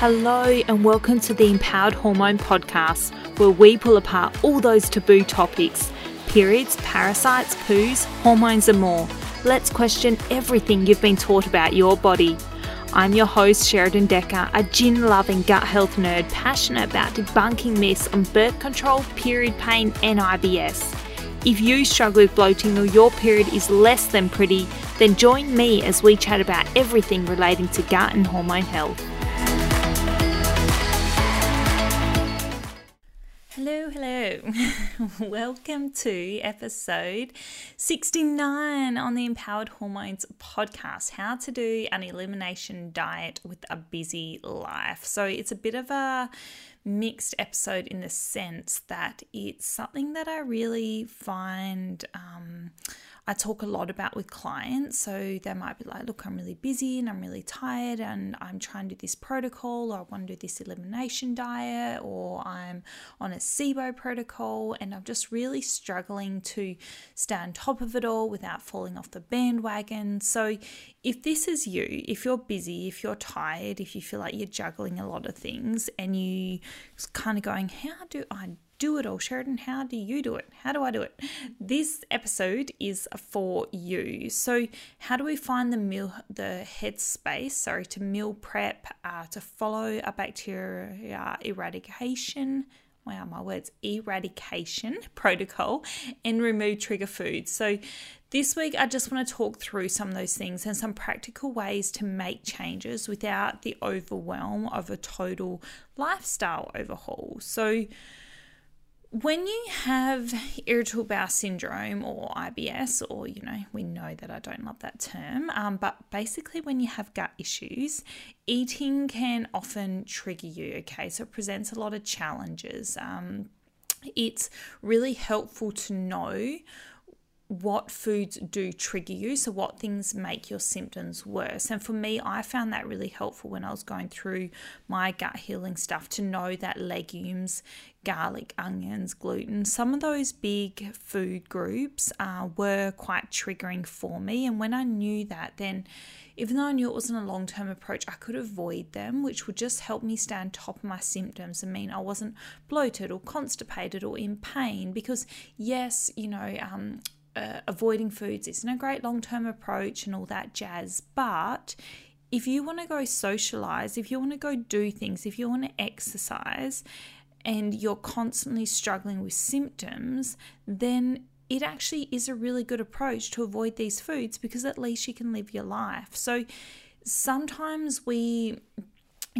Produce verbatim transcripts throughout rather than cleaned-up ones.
Hello and welcome to the Empowered Hormone Podcast, where we pull apart all those taboo topics, periods, parasites, poos, hormones and more. Let's question everything you've been taught about your body. I'm your host Sheradyn Dekker, a gin-loving gut health nerd passionate about debunking myths on birth control, period pain and I B S. If you struggle with bloating or your period is less than pretty, then join me as we chat about everything relating to gut and hormone health. Hello, hello. Welcome to episode sixty-nine on the Empowered Hormones Podcast, how to do an elimination diet with a busy life. So it's a bit of a mixed episode in the sense that it's something that I really find um, I talk a lot about with clients. So they might be like, look, I'm really busy and I'm really tired and I'm trying to do this protocol, or I want to do this elimination diet, or I'm on a SIBO protocol and I'm just really struggling to stay on top of it all without falling off the bandwagon. So if this is you, if you're busy, if you're tired, if you feel like you're juggling a lot of things and you kind of going, how do I do it all? Sheradyn, how do you do it? How do I do it? This episode is for you. So how do we find the meal, the headspace, sorry, to meal prep, uh, to follow a bacteria eradication, wow, my words, eradication protocol, and remove trigger foods. So this week, I just want to talk through some of those things and some practical ways to make changes without the overwhelm of a total lifestyle overhaul. So when you have irritable bowel syndrome or I B S, or, you know, we know that I don't love that term, um, but basically when you have gut issues, eating can often trigger you, okay? So it presents a lot of challenges. Um, it's really helpful to know what foods do trigger you, so what things make your symptoms worse. And for me, I found that really helpful when I was going through my gut healing stuff, to know that legumes, garlic, onions, gluten, some of those big food groups uh, were quite triggering for me. And when I knew that, then even though I knew it wasn't a long-term approach, I could avoid them, which would just help me stay on top of my symptoms and mean I wasn't bloated or constipated or in pain. Because yes, you know, um, Uh, avoiding foods isn't a great long-term approach and all that jazz, but if you want to go socialize, if you want to go do things, if you want to exercise and you're constantly struggling with symptoms, then it actually is a really good approach to avoid these foods, because at least you can live your life. So sometimes we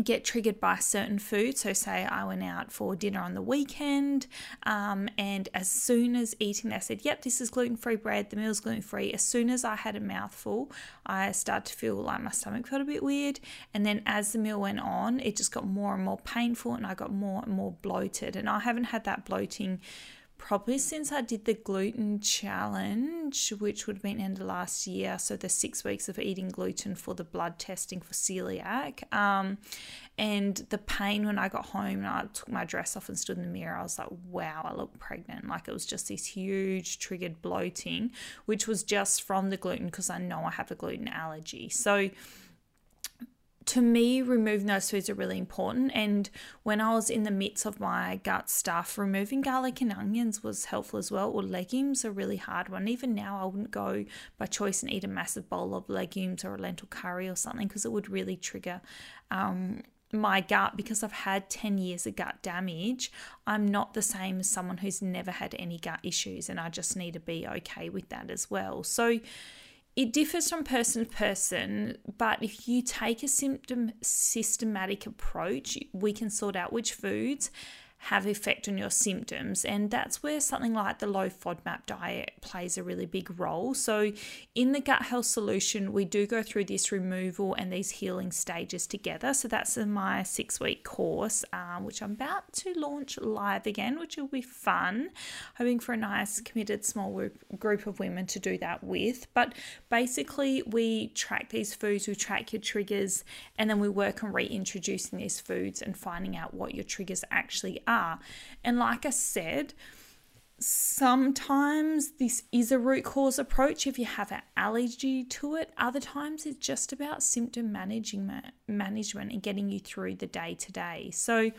get triggered by certain food. So say I went out for dinner on the weekend um, and as soon as eating, I said, yep, this is gluten-free bread, the meal's gluten-free. As soon as I had a mouthful, I started to feel like my stomach felt a bit weird. And then as the meal went on, it just got more and more painful and I got more and more bloated. And I haven't had that bloating probably since I did the gluten challenge, which would have been end of last year. So the six weeks of eating gluten for the blood testing for celiac. Um, and the pain when I got home and I took my dress off and stood in the mirror, I was like, wow, I look pregnant. Like, it was just this huge triggered bloating, which was just from the gluten, because I know I have a gluten allergy. So to me, removing those foods are really important. And when I was in the midst of my gut stuff, removing garlic and onions was helpful as well, or legumes, a really hard one. Even now, I wouldn't go by choice and eat a massive bowl of legumes or a lentil curry or something, because it would really trigger um, my gut. Because I've had ten years of gut damage, I'm not the same as someone who's never had any gut issues, and I just need to be okay with that as well. So it differs from person to person, but if you take a symptom systematic approach, we can sort out which foods have effect on your symptoms. And that's where something like the low FODMAP diet plays a really big role. So in the Gut Health Solution, we do go through this removal and these healing stages together. So that's in my six-week course, um, which I'm about to launch live again, which will be fun. Hoping for a nice, committed, small group of women to do that with. But basically, we track these foods, we track your triggers, and then we work on reintroducing these foods and finding out what your triggers actually are. Are. And like I said, sometimes this is a root cause approach if you have an allergy to it. Other times it's just about symptom managing management and getting you through the day to day. So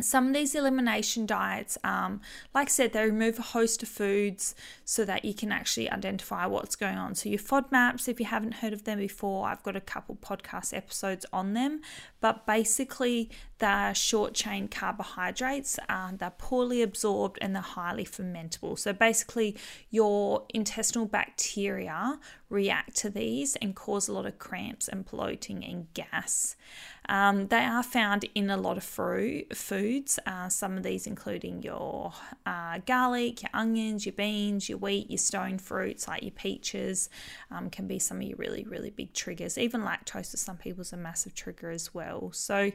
some of these elimination diets, um, like I said, they remove a host of foods so that you can actually identify what's going on. So your FODMAPs, if you haven't heard of them before, I've got a couple podcast episodes on them. But basically, they're short-chain carbohydrates. Um, they're poorly absorbed and they're highly fermentable. So basically, your intestinal bacteria react to these and cause a lot of cramps and bloating and gas. Um, they are found in a lot of fruit, foods, uh, some of these including your uh, garlic, your onions, your beans, your wheat, your stone fruits like your peaches um, can be some of your really, really big triggers. Even lactose for some people is a massive trigger as well. So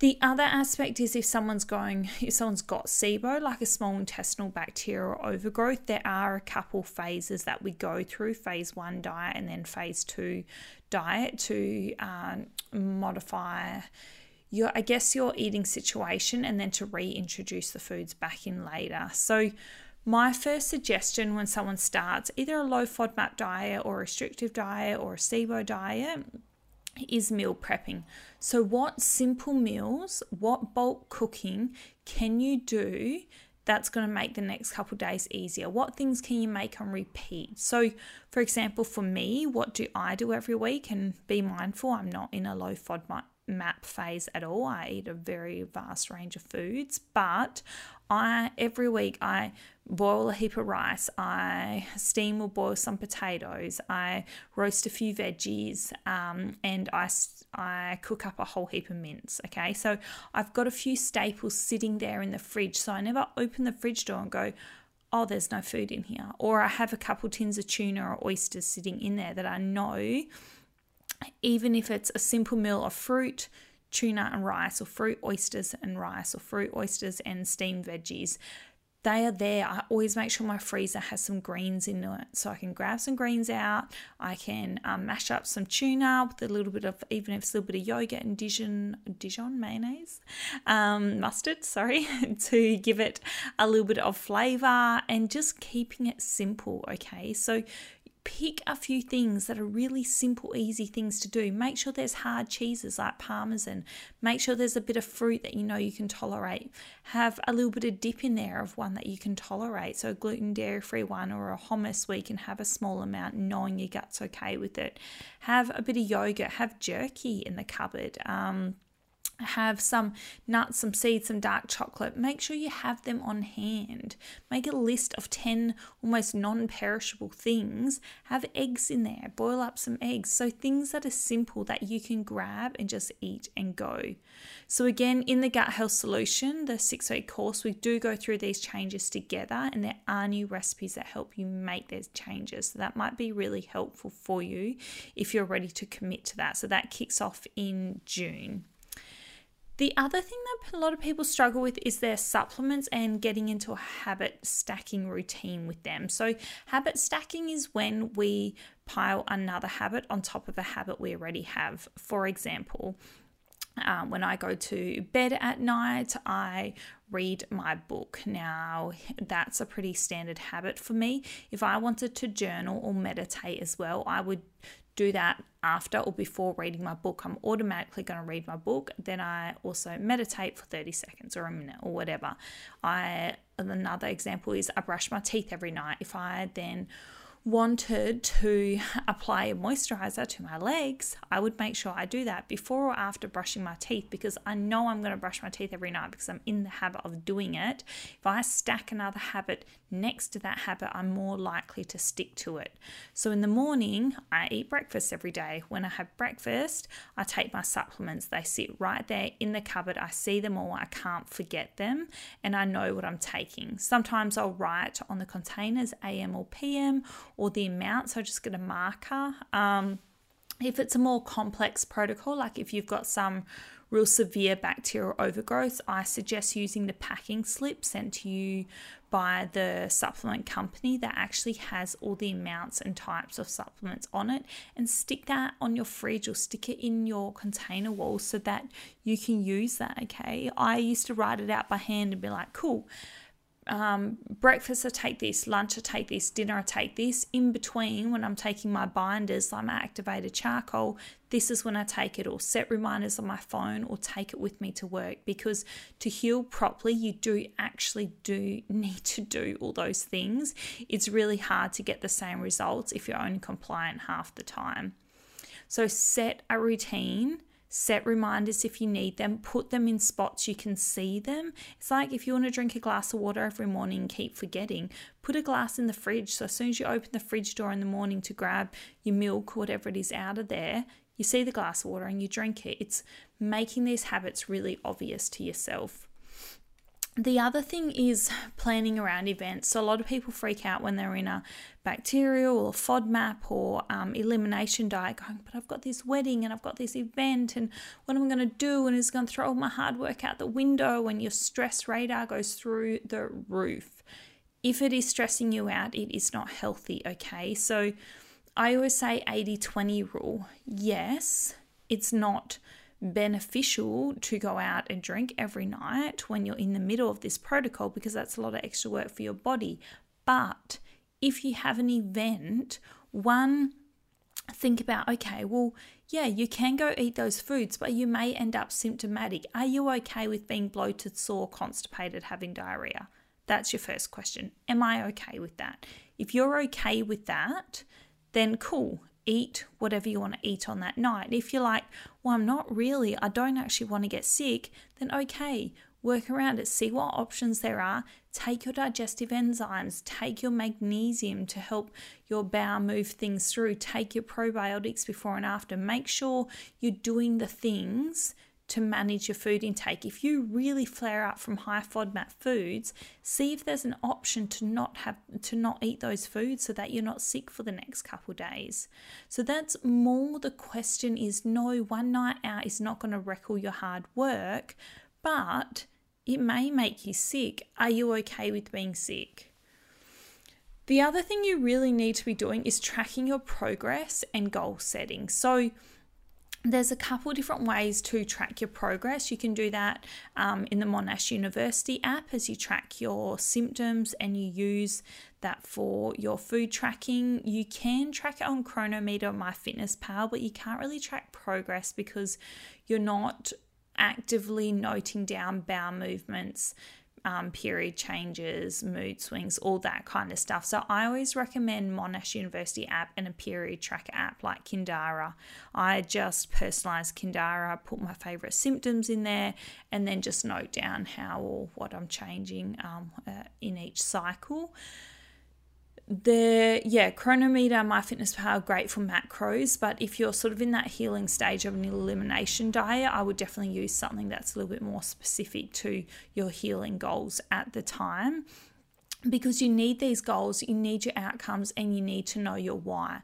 the other aspect is if someone's going, if someone's got SIBO, like a small intestinal bacterial overgrowth, there are a couple phases that we go through, phase one diet and then phase two diet to um, modify your, I guess, your eating situation and then to reintroduce the foods back in later. So my first suggestion when someone starts either a low FODMAP diet or a restrictive diet or a SIBO diet is meal prepping. So what simple meals, what bulk cooking can you do that's going to make the next couple of days easier? What things can you make on repeat? So for example, for me, what do I do every week? And be mindful, I'm not in a low FODMAP phase at all. I eat a very vast range of foods, but I every week I boil a heap of rice, I steam or boil some potatoes, I roast a few veggies, um, and I, I cook up a whole heap of mince, okay? So I've got a few staples sitting there in the fridge, so I never open the fridge door and go, oh, there's no food in here. Or I have a couple tins of tuna or oysters sitting in there that I know, even if it's a simple meal of fruit, tuna and rice, or fruit, oysters and rice, or fruit, oysters and steamed veggies, they are there. I always make sure my freezer has some greens in it so I can grab some greens out. I can um, mash up some tuna with a little bit of, even if it's a little bit of yogurt and Dijon, Dijon mayonnaise, um, mustard, sorry, to give it a little bit of flavor and just keeping it simple, okay? So pick a few things that are really simple, easy things to do. Make sure there's hard cheeses like parmesan. Make sure there's a bit of fruit that you know you can tolerate. Have a little bit of dip in there of one that you can tolerate. So a gluten, dairy-free one, or a hummus where you can have a small amount knowing your gut's okay with it. Have a bit of yogurt. Have jerky in the cupboard. Um, have some nuts, some seeds, some dark chocolate. Make sure you have them on hand. Make a list of ten almost non-perishable things. Have eggs in there. Boil up some eggs. So things that are simple that you can grab and just eat and go. So again, in the Gut Health Solution, the six-week course, we do go through these changes together, and there are new recipes that help you make those changes. So that might be really helpful for you if you're ready to commit to that. So that kicks off in June. The other thing that a lot of people struggle with is their supplements and getting into a habit stacking routine with them. So habit stacking is when we pile another habit on top of a habit we already have. For example, um, when I go to bed at night, I read my book. Now, that's a pretty standard habit for me. If I wanted to journal or meditate as well, I would do that after or before reading my book. I'm automatically going to read my book. Then I also meditate for thirty seconds or a minute or whatever. I another example is I brush my teeth every night. If I then wanted to apply a moisturizer to my legs, I would make sure I do that before or after brushing my teeth, because I know I'm going to brush my teeth every night because I'm in the habit of doing it. If I stack another habit next to that habit, I'm more likely to stick to it. So in the morning, I eat breakfast every day. When I have breakfast, I take my supplements. They sit right there in the cupboard. I see them all. I can't forget them, and I know what I'm taking. Sometimes I'll write on the containers A M or P M or the amount, so I just get a marker. Um, if it's a more complex protocol, like if you've got some real severe bacterial overgrowth, I suggest using the packing slip sent to you by the supplement company that actually has all the amounts and types of supplements on it, and stick that on your fridge or stick it in your container wall so that you can use that, okay? I used to write it out by hand and be like, cool, um, breakfast I take this, lunch I take this, dinner I take this. In between, when I'm taking my binders, like my activated charcoal, this is when I take it, or set reminders on my phone, or take it with me to work, because to heal properly, you do actually do need to do all those things. It's really hard to get the same results if you're only compliant half the time. So set a routine. Set reminders if you need them. Put them in spots you can see them. It's like if you want to drink a glass of water every morning and keep forgetting, put a glass in the fridge. So as soon as you open the fridge door in the morning to grab your milk or whatever it is out of there, you see the glass of water and you drink it. It's making these habits really obvious to yourself. The other thing is planning around events. So a lot of people freak out when they're in a bacterial or FODMAP or um, elimination diet going, but I've got this wedding and I've got this event and what am I going to do? And it's going to throw all my hard work out the window, and your stress radar goes through the roof. If it is stressing you out, it is not healthy, okay? So I always say eighty twenty rule. Yes, it's not beneficial to go out and drink every night when you're in the middle of this protocol, because that's a lot of extra work for your body. But if you have an event, one, think about, okay, well, yeah, you can go eat those foods, but you may end up symptomatic. Are you okay with being bloated, sore, constipated, having diarrhea? That's your first question. Am I okay with that? If you're okay with that, then cool. Eat whatever you want to eat on that night. If you're like, well, I'm not really, I don't actually want to get sick, then okay, work around it. See what options there are. Take your digestive enzymes. Take your magnesium to help your bowel move things through. Take your probiotics before and after. Make sure you're doing the things to manage your food intake. If you really flare up from high FODMAP foods, see if there's an option to not have to not eat those foods so that you're not sick for the next couple of days. So that's more the question is, no, one night out is not going to wreck all your hard work, but it may make you sick. Are you okay with being sick? The other thing you really need to be doing is tracking your progress and goal setting. So there's a couple of different ways to track your progress. You can do that um, in the Monash University app as you track your symptoms and you use that for your food tracking. You can track it on Chronometer or MyFitnessPal, but you can't really track progress because you're not actively noting down bowel movements, Um, period changes, mood swings, all that kind of stuff. So I always recommend Monash University app and a period tracker app like Kindara. I just personalize Kindara, put my favorite symptoms in there, and then just note down how or what I'm changing um, uh, in each cycle. The yeah, Chronometer, MyFitnessPal, great for macros, but if you're sort of in that healing stage of an elimination diet, I would definitely use something that's a little bit more specific to your healing goals at the time, because you need these goals, you need your outcomes, and you need to know your why.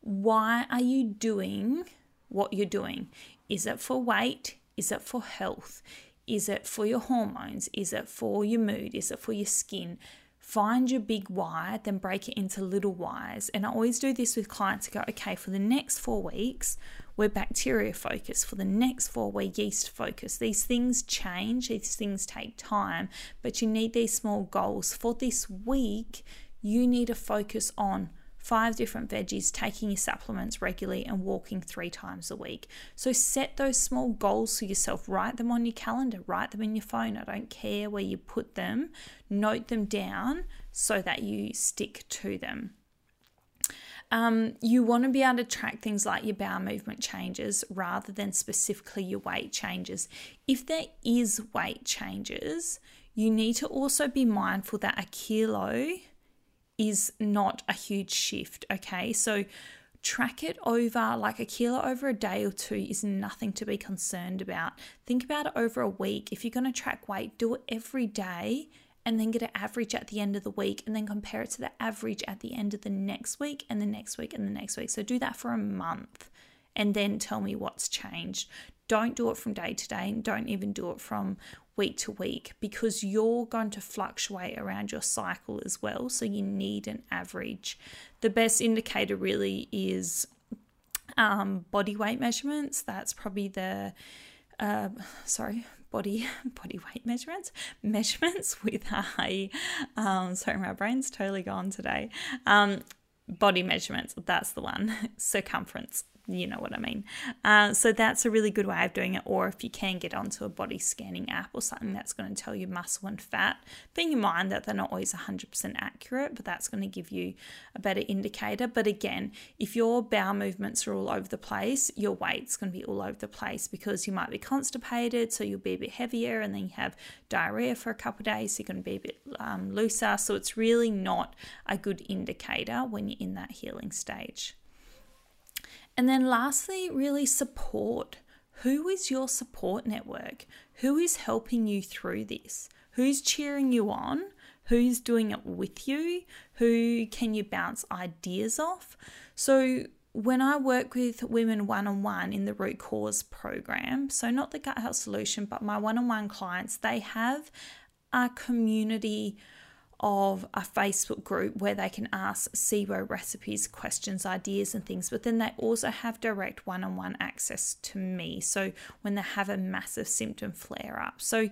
Why are you doing what you're doing? Is it for weight? Is it for health? Is it for your hormones? Is it for your mood? Is it for your skin? Find your big why, then break it into little whys. And I always do this with clients. I go, okay, for the next four weeks, we're bacteria focused. For the next four, we're yeast focused. These things change. These things take time, but you need these small goals. For this week, you need to focus on five different veggies, taking your supplements regularly, and walking three times a week. So set those small goals for yourself. Write them on your calendar. Write them in your phone. I don't care where you put them. Note them down so that you stick to them. Um, you want to be able to track things like your bowel movement changes rather than specifically your weight changes. If there is weight changes, you need to also be mindful that a kilo is not a huge shift, okay? So track it over, like a kilo over a day or two is nothing to be concerned about. Think about it over a week. If you're going to track weight, do it every day and then get an average at the end of the week, and then compare it to the average at the end of the next week and the next week and the next week. So do that for a month and then tell me what's changed. Don't do it from day to day, and don't even do it from week to week, because you're going to fluctuate around your cycle as well. So you need an average. The best indicator really is um, body weight measurements. That's probably the, uh, sorry, body body weight measurements, measurements with a, um, sorry, my brain's totally gone today. Um, body measurements, that's the one, circumference, you know what I mean. Uh, so that's a really good way of doing it. Or if you can get onto a body scanning app or something that's going to tell you muscle and fat, being in mind that they're not always one hundred percent accurate, but that's going to give you a better indicator. But again, if your bowel movements are all over the place, your weight's going to be all over the place because you might be constipated, so you'll be a bit heavier, and then you have diarrhea for a couple of days, so you're going to be a bit um, looser. So it's really not a good indicator when you're in that healing stage. And then lastly, really support. Who is your support network? Who is helping you through this? Who's cheering you on? Who's doing it with you? Who can you bounce ideas off? So when I work with women one-on-one in the Root Cause program, so not the Gut Health Solution, but my one-on-one clients, they have a community of a Facebook group where they can ask SIBO recipes, questions, ideas and things, but then they also have direct one-on-one access to me. So when they have a massive symptom flare up. So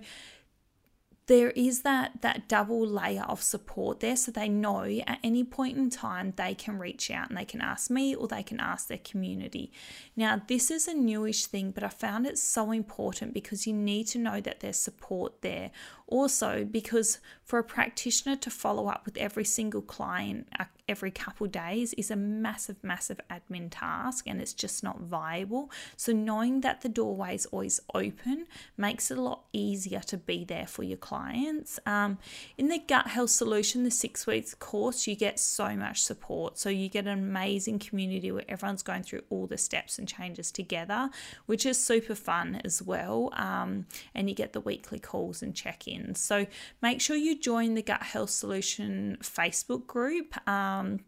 there is that, that double layer of support there. So they know at any point in time they can reach out and they can ask me or they can ask their community. Now, this is a newish thing, but I found it so important because you need to know that there's support there. Also, because for a practitioner to follow up with every single client every couple days is a massive, massive admin task, and it's just not viable. So knowing that the doorway is always open makes it a lot easier to be there for your clients. Um, in the Gut Health Solution, the six weeks course, you get so much support. So you get an amazing community where everyone's going through all the steps and changes together, which is super fun as well. Um, and you get the weekly calls and check-in. So make sure you join the Gut Health Solution Facebook group um,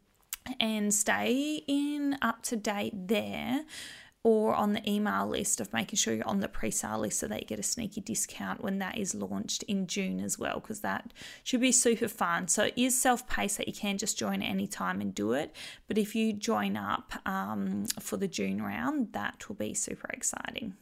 and stay in up to date there, or on the email list of making sure you're on the pre-sale list so that you get a sneaky discount when that is launched in June as well, because that should be super fun. So it is self-paced, that you can just join at any time and do it. But if you join up um, for the June round, that will be super exciting.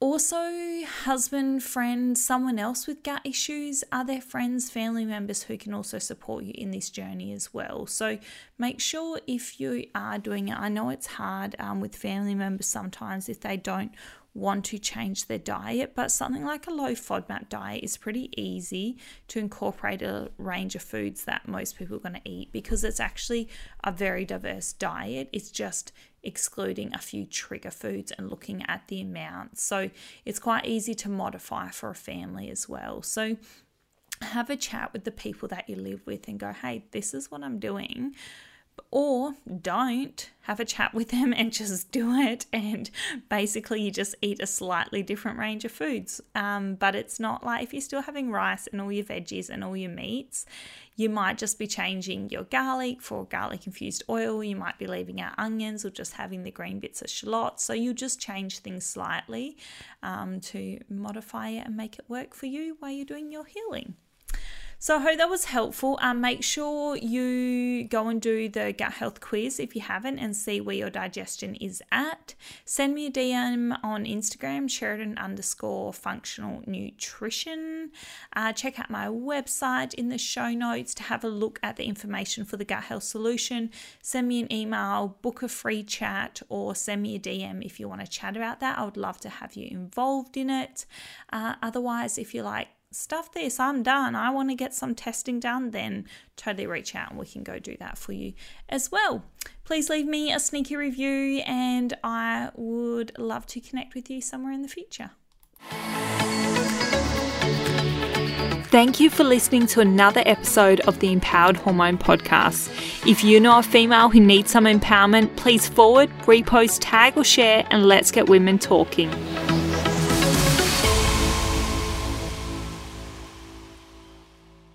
Also, husband, friend, someone else with gut issues are their friends, family members who can also support you in this journey as well. So make sure if you are doing it, I know it's hard um, with family members sometimes if they don't want to change their diet, but something like a low FODMAP diet is pretty easy to incorporate a range of foods that most people are going to eat because it's actually a very diverse diet. It's just excluding a few trigger foods and looking at the amount. So it's quite easy to modify for a family as well. So have a chat with the people that you live with and go, hey, this is what I'm doing. Or don't have a chat with them and just do it, and basically you just eat a slightly different range of foods. Um, but it's not like if you're still having rice and all your veggies and all your meats, you might just be changing your garlic for garlic infused oil. You might be leaving out onions or just having the green bits of shallots. So you'll just change things slightly um, to modify it and make it work for you while you're doing your healing. So I hope that was helpful. Um, make sure you go and do the gut health quiz if you haven't and see where your digestion is at. Send me a D M on Instagram, Sheradyn underscore functional nutrition. Uh, check out my website in the show notes to have a look at the information for the Gut Health Solution. Send me an email, book a free chat, or send me a D M if you want to chat about that. I would love to have you involved in it. Uh, otherwise, if you like, stuff this, I'm done, I want to get some testing done, then totally reach out and we can go do that for you as well. Please leave me a sneaky review and I would love to connect with you somewhere in the future. Thank you for listening to another episode of the Empowered Hormone Podcast. If you know a female who needs some empowerment, please forward, repost, tag or share, and let's get women talking.